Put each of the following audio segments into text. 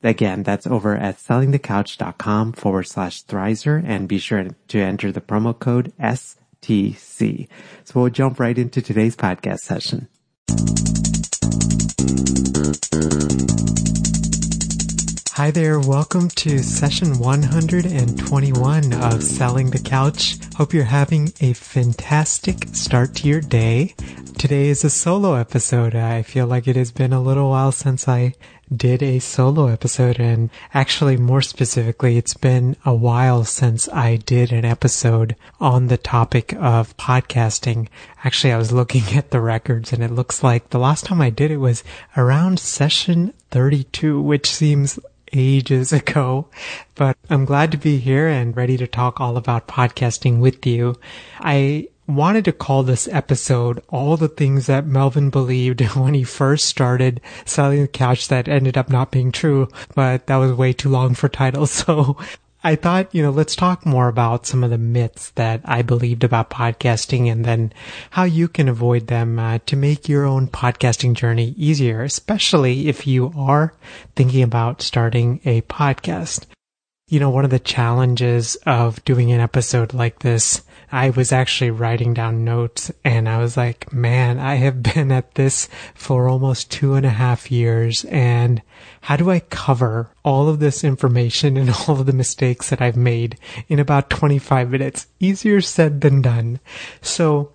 Again, that's over at sellingthecouch.com/Thrizer, and be sure to enter the promo code STC. So we'll jump right into today's podcast session. Hi there. Welcome to session 121 of Selling the Couch. Hope you're having a fantastic start to your day. Today is a solo episode. I feel like it has been a little while since I did a solo episode, and actually more specifically, it's been a while since I did an episode on the topic of podcasting. Actually, I was looking at the records and it looks like the last time I did it was around session 32, which seems ages ago, but I'm glad to be here and ready to talk all about podcasting with you. I wanted to call this episode all the things that Melvin believed when he first started Selling the Couch that ended up not being true, but that was way too long for titles. So I thought, let's talk more about some of the myths that I believed about podcasting and then how you can avoid them to make your own podcasting journey easier, especially if you are thinking about starting a podcast. One of the challenges of doing an episode like this, I was actually writing down notes and I was like, man, I have been at this for almost 2.5 years. And how do I cover all of this information and all of the mistakes that I've made in about 25 minutes? Easier said than done. So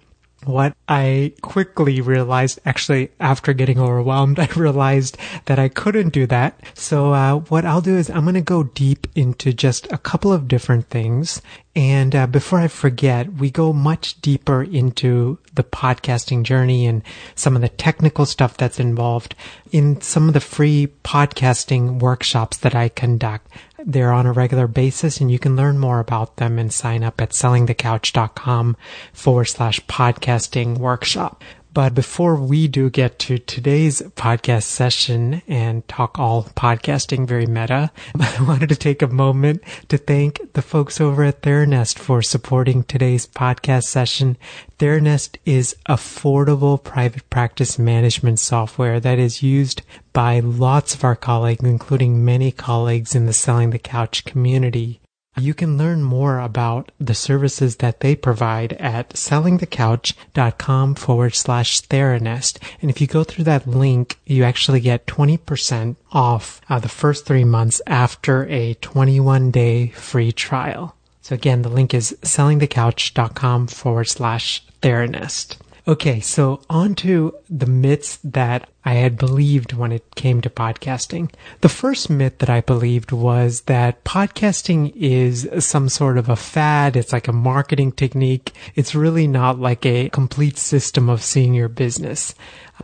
what I quickly realized, actually, after getting overwhelmed, I realized that I couldn't do that. So what I'll do is I'm going to go deep into just a couple of different things. And before I forget, we go much deeper into the podcasting journey and some of the technical stuff that's involved in some of the free podcasting workshops that I conduct. They're on a regular basis and you can learn more about them and sign up at sellingthecouch.com/podcasting-workshop. But before we do get to today's podcast session and talk all podcasting, very meta, I wanted to take a moment to thank the folks over at Theranest for supporting today's podcast session. Theranest is affordable private practice management software that is used by lots of our colleagues, including many colleagues in the Selling the Couch community. You can learn more about the services that they provide at sellingthecouch.com/Theranest. And if you go through that link, you actually get 20% off the first 3 months after a 21-day free trial. So again, the link is sellingthecouch.com/Theranest. Okay, so on to the myths that I had believed when it came to podcasting. The first myth that I believed was that podcasting is some sort of a fad. It's like a marketing technique. It's really not like a complete system of seeing your business.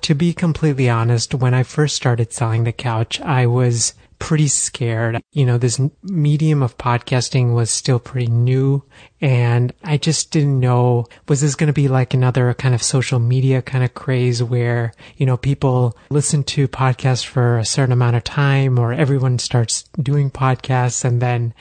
To be completely honest, when I first started Selling the Couch, I was pretty scared. This medium of podcasting was still pretty new and I just didn't know, was this going to be like another kind of social media kind of craze where, people listen to podcasts for a certain amount of time or everyone starts doing podcasts and then,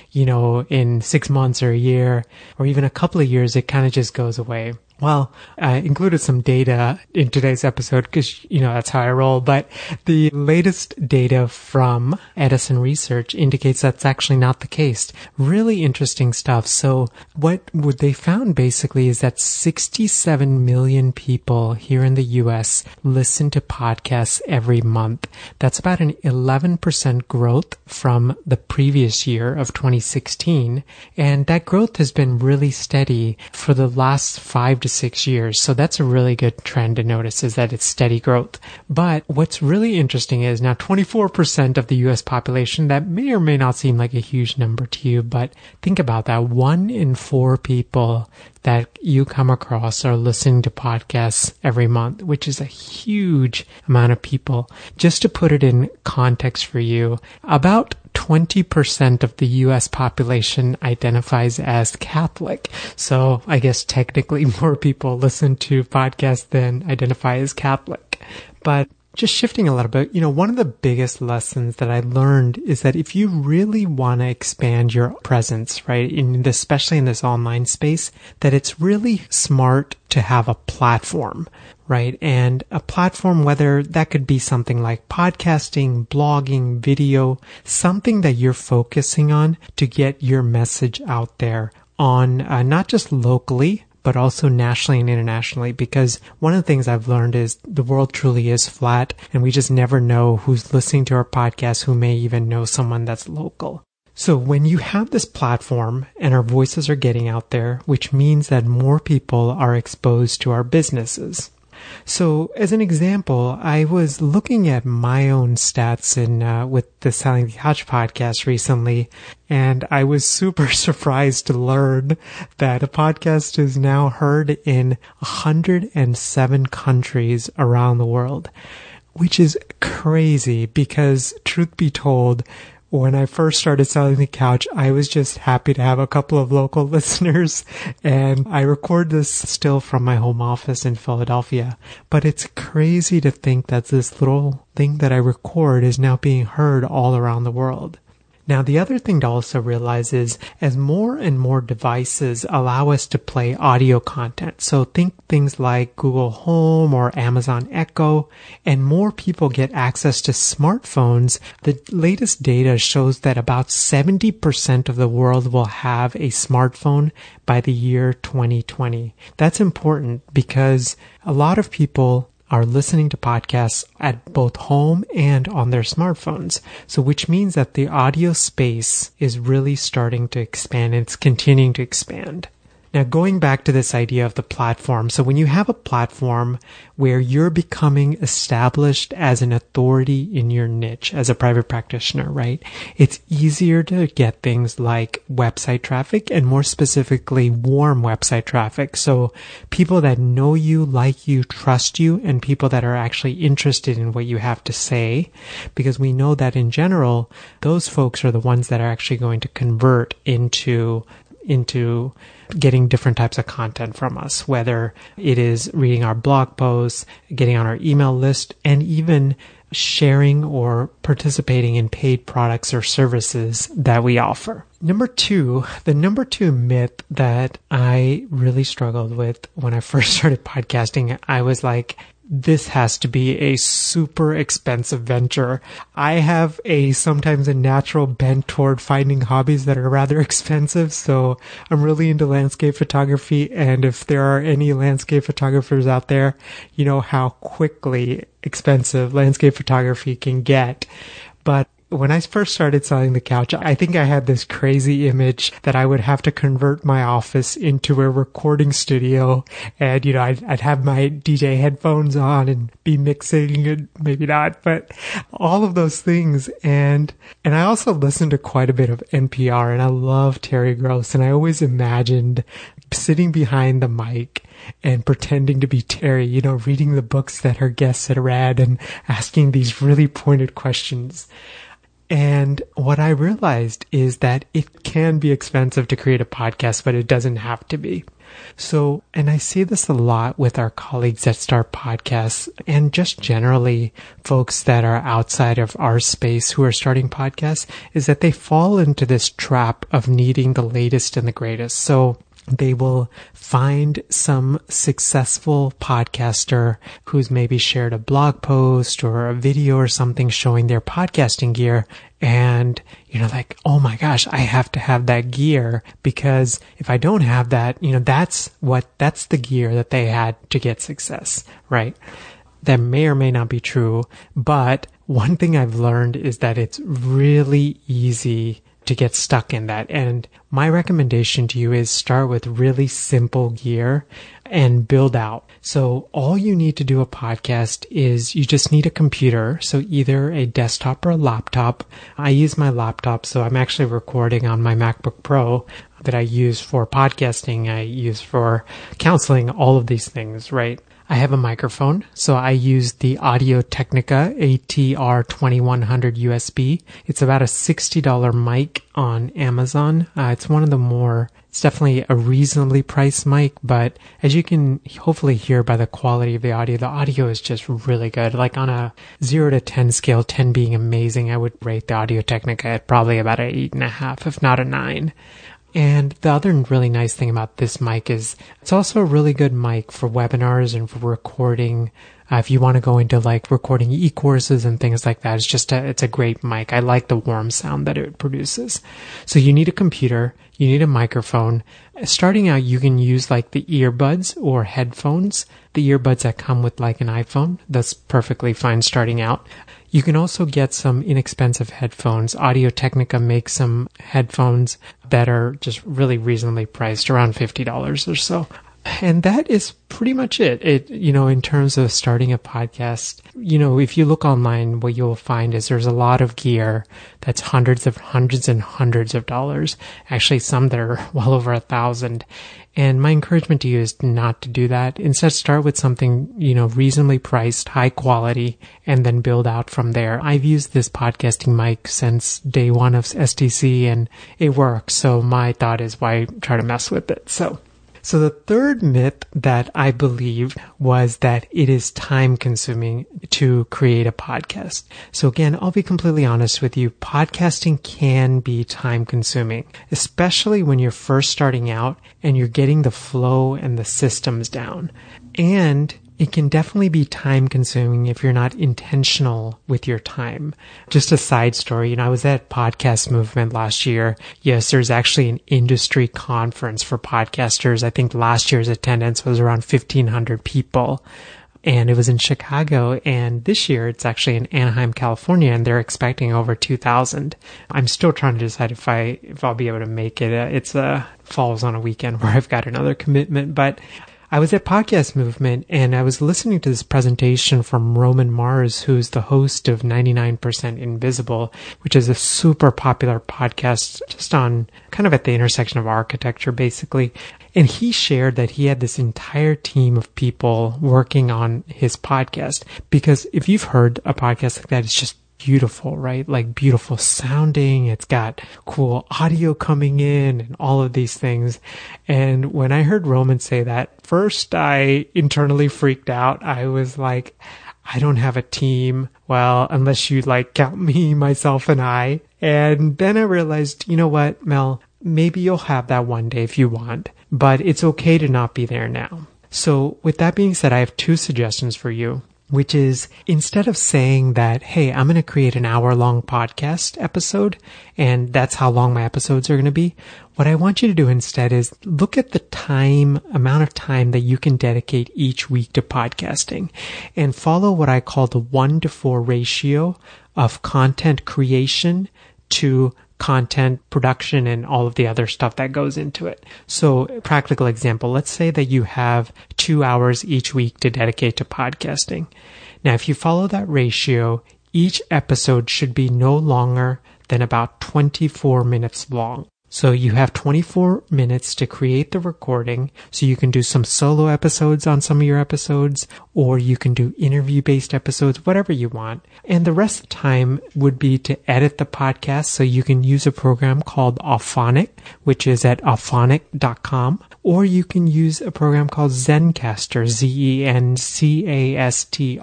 in 6 months or a year or even a couple of years, it kind of just goes away. Well, I included some data in today's episode because, that's how I roll. But the latest data from Edison Research indicates that's actually not the case. Really interesting stuff. So what they found basically is that 67 million people here in the U.S. listen to podcasts every month. That's about an 11% growth from the previous year of 2016. And that growth has been really steady for the last 5 to 5 to 6 years. So that's a really good trend to notice, is that it's steady growth. But what's really interesting is now 24% of the US population, that may or may not seem like a huge number to you, but think about that. 1 in 4 people that you come across are listening to podcasts every month, which is a huge amount of people. Just to put it in context for you, about 20% of the US population identifies as Catholic. So I guess technically more people listen to podcasts than identify as Catholic. But just shifting a little bit, you know, one of the biggest lessons that I learned is that if you really want to expand your presence, right, especially in this online space, that it's really smart to have a platform, right? And a platform, whether that could be something like podcasting, blogging, video, something that you're focusing on to get your message out there on not just locally, but also nationally and internationally, because one of the things I've learned is the world truly is flat, and we just never know who's listening to our podcast, who may even know someone that's local. So when you have this platform and our voices are getting out there, which means that more people are exposed to our businesses. So as an example, I was looking at my own stats with the Selling the Couch podcast recently, and I was super surprised to learn that a podcast is now heard in 107 countries around the world, which is crazy because, truth be told, when I first started Selling the Couch, I was just happy to have a couple of local listeners, and I record this still from my home office in Philadelphia. But it's crazy to think that this little thing that I record is now being heard all around the world. Now, the other thing to also realize is as more and more devices allow us to play audio content, so think things like Google Home or Amazon Echo, and more people get access to smartphones, the latest data shows that about 70% of the world will have a smartphone by the year 2020. That's important because a lot of people are listening to podcasts at both home and on their smartphones. So which means that the audio space is really starting to expand, and it's continuing to expand. Now, going back to this idea of the platform. So when you have a platform where you're becoming established as an authority in your niche as a private practitioner, right? It's easier to get things like website traffic, and more specifically, warm website traffic. So people that know you, like you, trust you, and people that are actually interested in what you have to say, because we know that in general, those folks are the ones that are actually going to convert into getting different types of content from us, whether it is reading our blog posts, getting on our email list, and even sharing or participating in paid products or services that we offer. The number two myth that I really struggled with when I first started podcasting, I was like, this has to be a super expensive venture. I have sometimes a natural bent toward finding hobbies that are rather expensive. So I'm really into landscape photography. And if there are any landscape photographers out there, you know how quickly expensive landscape photography can get. But when I first started Selling the Couch, I think I had this crazy image that I would have to convert my office into a recording studio. And, you know, I'd have my DJ headphones on and be mixing, and maybe not, but all of those things. And I also listened to quite a bit of NPR, and I love Terry Gross. And I always imagined sitting behind the mic and pretending to be Terry, you know, reading the books that her guests had read and asking these really pointed questions. And what I realized is that it can be expensive to create a podcast, but it doesn't have to be. So, and I see this a lot with our colleagues that start podcasts, and just generally folks that are outside of our space who are starting podcasts, is that they fall into this trap of needing the latest and the greatest. So they will find some successful podcaster who's maybe shared a blog post or a video or something showing their podcasting gear. And, you know, like, oh my gosh, I have to have that gear, because if I don't have that, you know, that's the gear that they had to get success, right? That may or may not be true. But one thing I've learned is that it's really easy to get stuck in that. And my recommendation to you is start with really simple gear and build out. So all you need to do a podcast is you just need a computer. So either a desktop or a laptop. I use my laptop. So I'm actually recording on my MacBook Pro that I use for podcasting. I use for counseling, all of these things, right? I have a microphone, so I use the Audio-Technica ATR2100 USB. It's about a $60 mic on Amazon. It's one of the more, it's definitely a reasonably priced mic, but as you can hopefully hear by the quality of the audio is just really good. Like on a 0 to 10 scale, 10 being amazing, I would rate the Audio-Technica at probably about an 8.5, if not a 9. And the other really nice thing about this mic is it's also a really good mic for webinars and for recording. If you want to go into like recording e-courses and things like that, it's a great mic. I like the warm sound that it produces. So you need a computer, you need a microphone. Starting out, you can use like the earbuds or headphones, the earbuds that come with like an iPhone. That's perfectly fine starting out. You can also get some inexpensive headphones. Audio-Technica makes some headphones that are just really reasonably priced, around $50 or so. And that is pretty much it. In terms of starting a podcast, if you look online, what you'll find is there's a lot of gear that's hundreds of dollars. Actually, some that are well over $1,000. And my encouragement to you is not to do that. Instead, start with something, reasonably priced, high quality, and then build out from there. I've used this podcasting mic since day one of STC and it works. So my thought is why try to mess with it? So the third myth that I believed was that it is time consuming to create a podcast. So again, I'll be completely honest with you. Podcasting can be time consuming, especially when you're first starting out and you're getting the flow and the systems down. And it can definitely be time-consuming if you're not intentional with your time. Just a side story, I was at Podcast Movement last year. Yes, there's actually an industry conference for podcasters. I think last year's attendance was around 1,500 people. And it was in Chicago, and this year it's actually in Anaheim, California, and they're expecting over 2,000. I'm still trying to decide if I'll be able to make it. It falls on a weekend where I've got another commitment, but I was at Podcast Movement and I was listening to this presentation from Roman Mars, who's the host of 99% Invisible, which is a super popular podcast just on kind of at the intersection of architecture, basically. And he shared that he had this entire team of people working on his podcast, because if you've heard a podcast like that, it's just beautiful, right? Like beautiful sounding. It's got cool audio coming in and all of these things. And when I heard Roman say that, first I internally freaked out. I was like, I don't have a team. Well, unless you like count me, myself, and I. And then I realized, you know what, Mel, maybe you'll have that one day if you want, but it's okay to not be there now. So with that being said, I have two suggestions for you, which is instead of saying that, hey, I'm going to create an hour-long podcast episode, and that's how long my episodes are going to be, what I want you to do instead is look at the amount of time that you can dedicate each week to podcasting, and follow what I call the 1-to-4 ratio of content creation to content production and all of the other stuff that goes into it. So practical example, let's say that you have 2 hours each week to dedicate to podcasting. Now, if you follow that ratio, each episode should be no longer than about 24 minutes long. So you have 24 minutes to create the recording. So you can do some solo episodes on some of your episodes, or you can do interview-based episodes, whatever you want. And the rest of the time would be to edit the podcast. So you can use a program called Auphonic, which is at auphonic.com, or you can use a program called Zencastr, Zencastr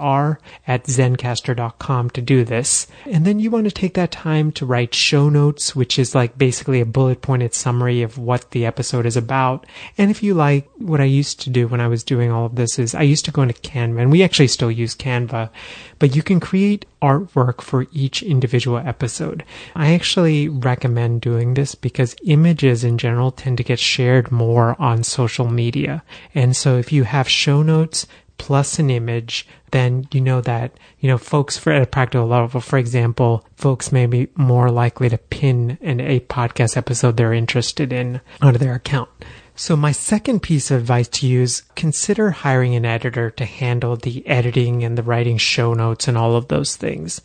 at zencastr.com to do this. And then you want to take that time to write show notes, which is like basically a bullet pointed summary of what the episode is about. And if you like, what I used to do when I was doing all of this is I used to go into Canva, and we actually still use Canva, but you can create artwork for each individual episode. I actually recommend doing this because images in general tend to get shared more on social media. And so if you have show notes, plus an image, then you know that, you know, folks for at a practical level, for example, folks may be more likely to pin a podcast episode they're interested in onto their account. So my second piece of advice to you is consider hiring an editor to handle the editing and the writing show notes and all of those things.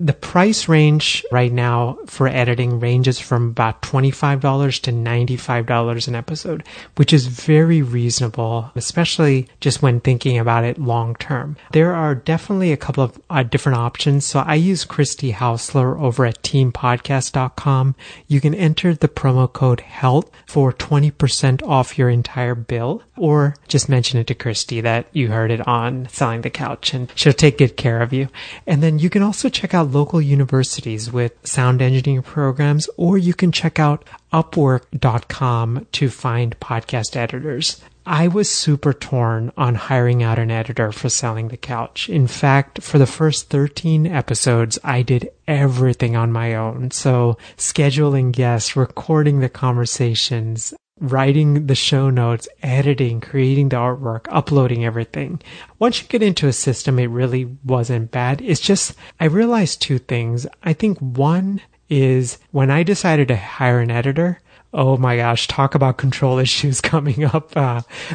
The price range right now for editing ranges from about $25 to $95 an episode, which is very reasonable, especially just when thinking about it long term. There are definitely a couple of different options. So I use Christy Hausler over at teampodcast.com. You can enter the promo code HEALTH for 20% off your entire bill, or just mention it to Christy that you heard it on Selling the Couch and she'll take good care of you. And then you can also check out local universities with sound engineering programs, or you can check out Upwork.com to find podcast editors. I was super torn on hiring out an editor for Selling the Couch. In fact, for the first 13 episodes, I did everything on my own. So scheduling guests, recording the conversations, writing the show notes, editing, creating the artwork, uploading everything. Once you get into a system, it really wasn't bad. It's just, I realized two things. I think one is when I decided to hire an editor, oh my gosh, talk about control issues coming up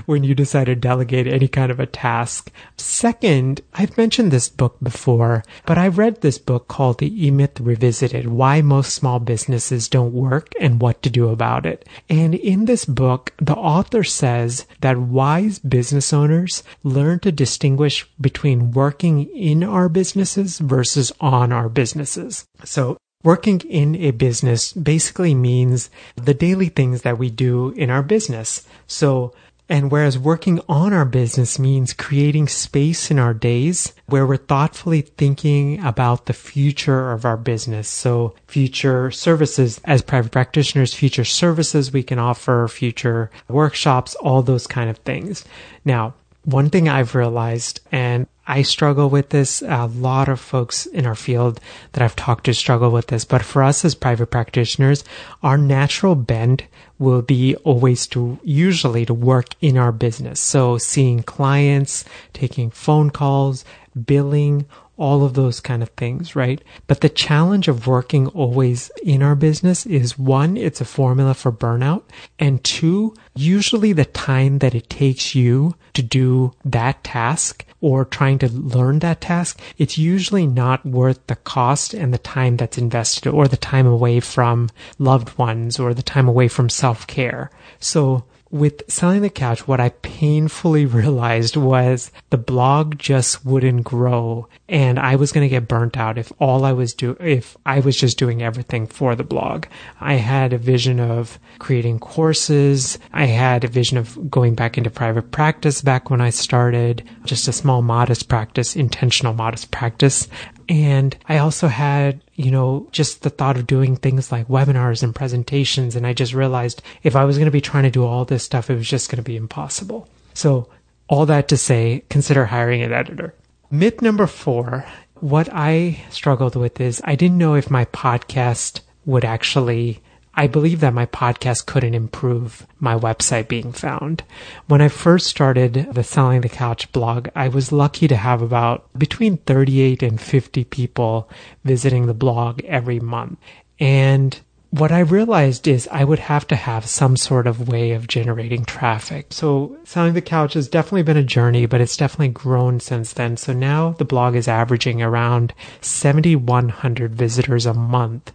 when you decide to delegate any kind of a task. Second, I've mentioned this book before, but I read this book called The E-Myth Revisited, Why Most Small Businesses Don't Work and What to Do About It. And in this book, the author says that wise business owners learn to distinguish between working in our businesses versus on our businesses. So working in a business basically means the daily things that we do in our business. So, and whereas working on our business means creating space in our days where we're thoughtfully thinking about the future of our business. So future services as private practitioners, future services we can offer, future workshops, all those kind of things. Now, one thing I've realized, and I struggle with this, a lot of folks in our field that I've talked to struggle with this, but for us as private practitioners, our natural bend will be always to usually work in our business. So seeing clients, taking phone calls, billing, all of those kind of things, right? But the challenge of working always in our business is, one, it's a formula for burnout, and two, usually the time that it takes you to do that task or trying to learn that task, it's usually not worth the cost and the time that's invested, or the time away from loved ones, or the time away from self-care. So with Selling the Couch, what I painfully realized was the blog just wouldn't grow, and I was going to get burnt out if I was just doing everything for the blog. I had a vision of creating courses. I had a vision of going back into private practice back when I started, just a small, modest practice, intentional, modest practice. And I also had, you know, just the thought of doing things like webinars and presentations. And I just realized if I was going to be trying to do all this stuff, it was just going to be impossible. So all that to say, consider hiring an editor. Myth number 4, what I struggled with is I didn't know if my podcast would actually, I believe that my podcast couldn't improve my website being found. When I first started the Selling the Couch blog, I was lucky to have about between 38 and 50 people visiting the blog every month. And what I realized is I would have to have some sort of way of generating traffic. So Selling the Couch has definitely been a journey, but it's definitely grown since then. So now the blog is averaging around 7,100 visitors a month.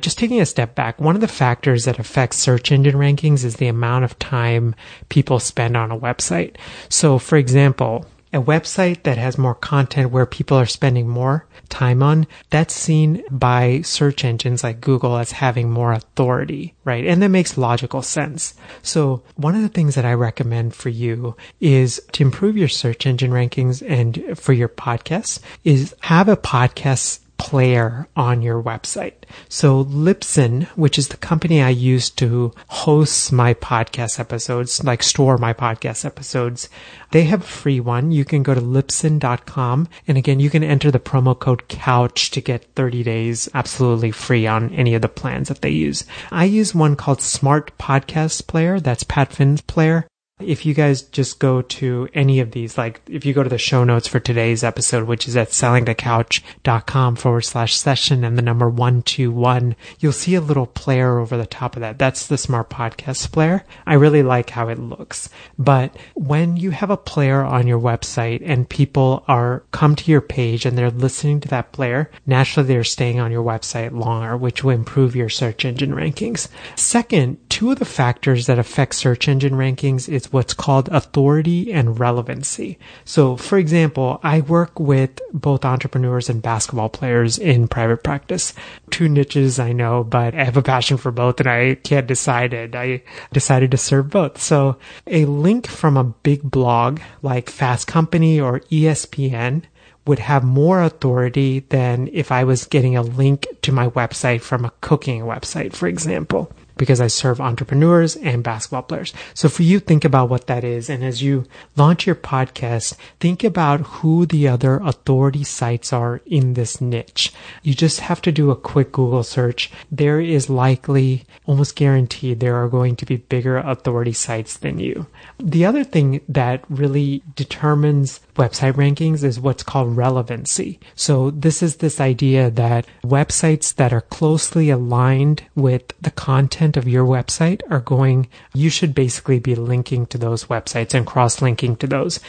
Just taking a step back, one of the factors that affects search engine rankings is the amount of time people spend on a website. So, for example, a website that has more content where people are spending more time on, that's seen by search engines like Google as having more authority, right? And that makes logical sense. So one of the things that I recommend for you is to improve your search engine rankings and for your podcasts is have a podcast player on your website. So Libsyn, which is the company I use to host my podcast episodes, like store my podcast episodes, they have a free one. You can go to Libsyn.com. And again, you can enter the promo code COUCH to get 30 days absolutely free on any of the plans that they use. I use one called Smart Podcast Player. That's Pat Finn's player. If you guys just go to any of these, like if you go to the show notes for today's episode, which is at sellingthecouch.com/session and the number 121, you'll see a little player over the top of that. That's the Smart Podcast Player. I really like how it looks. But when you have a player on your website and people are come to your page and they're listening to that player, naturally they're staying on your website longer, which will improve your search engine rankings. Second, two of the factors that affect search engine rankings is what's called authority and relevancy. So, for example, I work with both entrepreneurs and basketball players in private practice. Two niches I know, but I have a passion for both and I can't decide it. I decided to serve both. So a link from a big blog like Fast Company or ESPN would have more authority than if I was getting a link to my website from a cooking website, for example, because I serve entrepreneurs and basketball players. So for you, think about what that is. And as you launch your podcast, think about who the other authority sites are in this niche. You just have to do a quick Google search. There is likely, almost guaranteed, there are going to be bigger authority sites than you. The other thing that really determines website rankings is what's called relevancy. So this is this idea that websites that are closely aligned with the content of your website are going, you should basically be linking to those websites and cross-linking to those.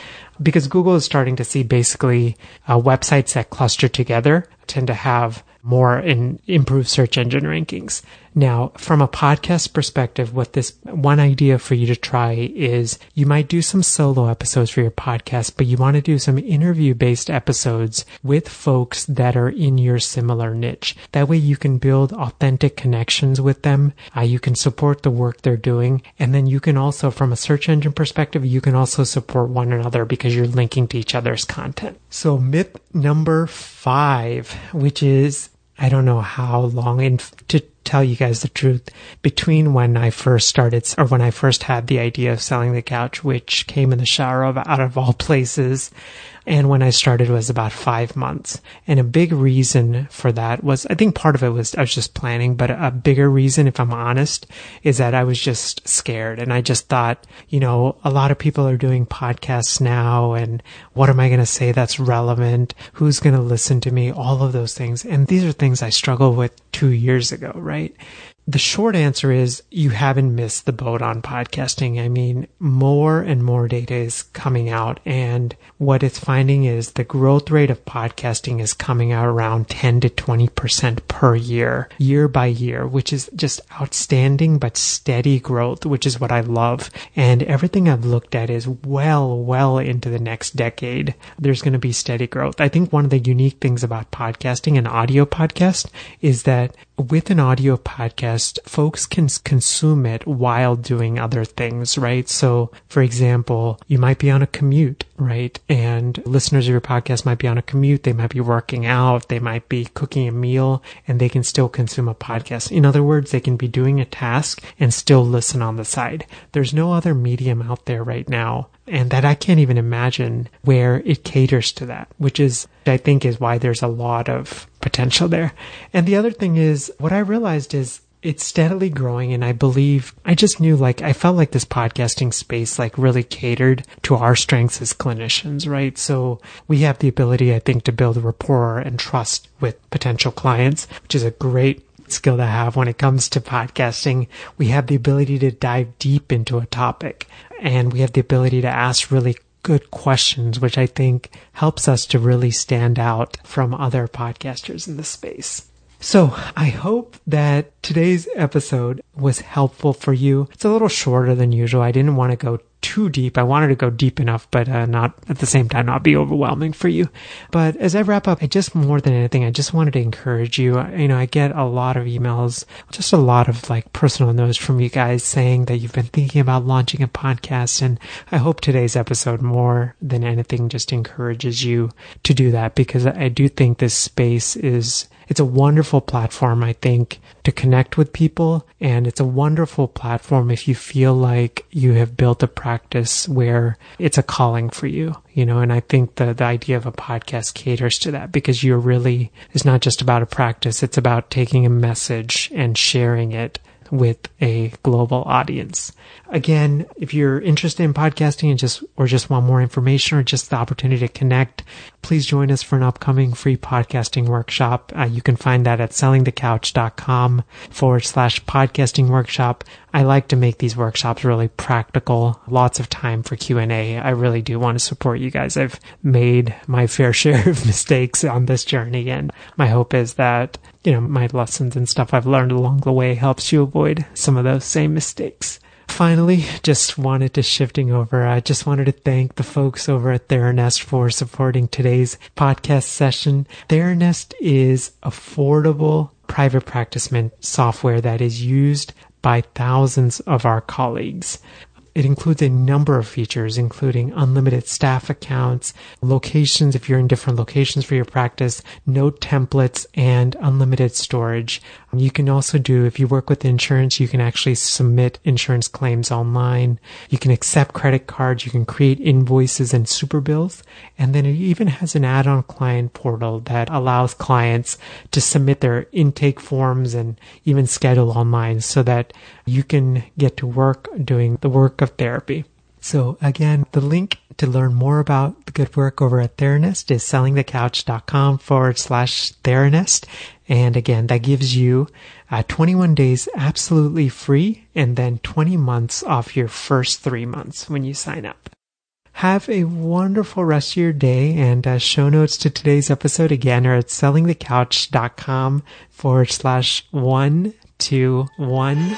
Because Google is starting to see basically websites that cluster together tend to have more and improve search engine rankings. Now, from a podcast perspective, what this one idea for you to try is you might do some solo episodes for your podcast, but you want to do some interview-based episodes with folks that are in your similar niche. That way you can build authentic connections with them. You can support the work they're doing. And then you can also, from a search engine perspective, you can also support one another because you're linking to each other's content. So myth number 5, which is, I don't know how long, and to tell you guys the truth, between when I first started, or when I first had the idea of selling the couch, which came in the shower out of all places, and when I started was about 5 months. And a big reason for that was, I think part of it was I was just planning, but a bigger reason, if I'm honest, is that I was just scared. And I just thought, you know, a lot of people are doing podcasts now. And what am I going to say that's relevant? Who's going to listen to me? All of those things. And these are things I struggled with 2 years ago, right? The short answer is you haven't missed the boat on podcasting. I mean, more and more data is coming out. And what it's finding is the growth rate of podcasting is coming out around 10 to 20% per year, year by year, which is just outstanding, but steady growth, which is what I love. And everything I've looked at is well into the next decade. There's going to be steady growth. I think one of the unique things about podcasting, an audio podcast, is that with an audio podcast, folks can consume it while doing other things, right? So, for example, you might be on a commute, right? And listeners of your podcast might be on a commute. They might be working out. They might be cooking a meal, and they can still consume a podcast. In other words, they can be doing a task and still listen on the side. There's no other medium out there right now, and that I can't even imagine, where it caters to that, which is, I think, is why there's a lot of potential there. And the other thing is, what I realized is it's steadily growing. And I believe, I just knew, like, I felt like this podcasting space, like, really catered to our strengths as clinicians, right? So we have the ability, I think, to build rapport and trust with potential clients, which is a great skill to have when it comes to podcasting. We have the ability to dive deep into a topic, and we have the ability to ask really good questions, which I think helps us to really stand out from other podcasters in the space. So I hope that today's episode was helpful for you. It's a little shorter than usual. I didn't want to go too deep. I wanted to go deep enough, but not at the same time, not be overwhelming for you. But as I wrap up, more than anything, I just wanted to encourage you. You know, I get a lot of emails, just a lot of like personal notes from you guys saying that you've been thinking about launching a podcast. And I hope today's episode more than anything just encourages you to do that, because I do think this space is, it's a wonderful platform, I think, to connect with people. And it's a wonderful platform if you feel like you have built a practice where it's a calling for you, you know. And I think the idea of a podcast caters to that, because it's not just about a practice, it's about taking a message and sharing it with a global audience. Again, if you're interested in podcasting and just want more information or just the opportunity to connect, please join us for an upcoming free podcasting workshop. You can find that at sellingthecouch.com/podcasting-workshop. I like to make these workshops really practical, lots of time for Q&A. I really do want to support you guys. I've made my fair share of mistakes on this journey, and my hope is that, you know, my lessons and stuff I've learned along the way helps you avoid some of those same mistakes. Finally, I just wanted to thank the folks over at Theranest for supporting today's podcast session. Theranest is affordable private practice software that is used by thousands of our colleagues. It includes a number of features, including unlimited staff accounts, locations if you're in different locations for your practice, note templates, and unlimited storage. You can also do, if you work with insurance, you can actually submit insurance claims online. You can accept credit cards. You can create invoices and super bills. And then it even has an add-on client portal that allows clients to submit their intake forms and even schedule online so that you can get to work doing the work of therapy. So again, the link to learn more about the good work over at Theranest is sellingthecouch.com/Theranest. And again, that gives you 21 days absolutely free and then 20 months off your first 3 months when you sign up. Have a wonderful rest of your day, and show notes to today's episode again are at sellingthecouch.com/121.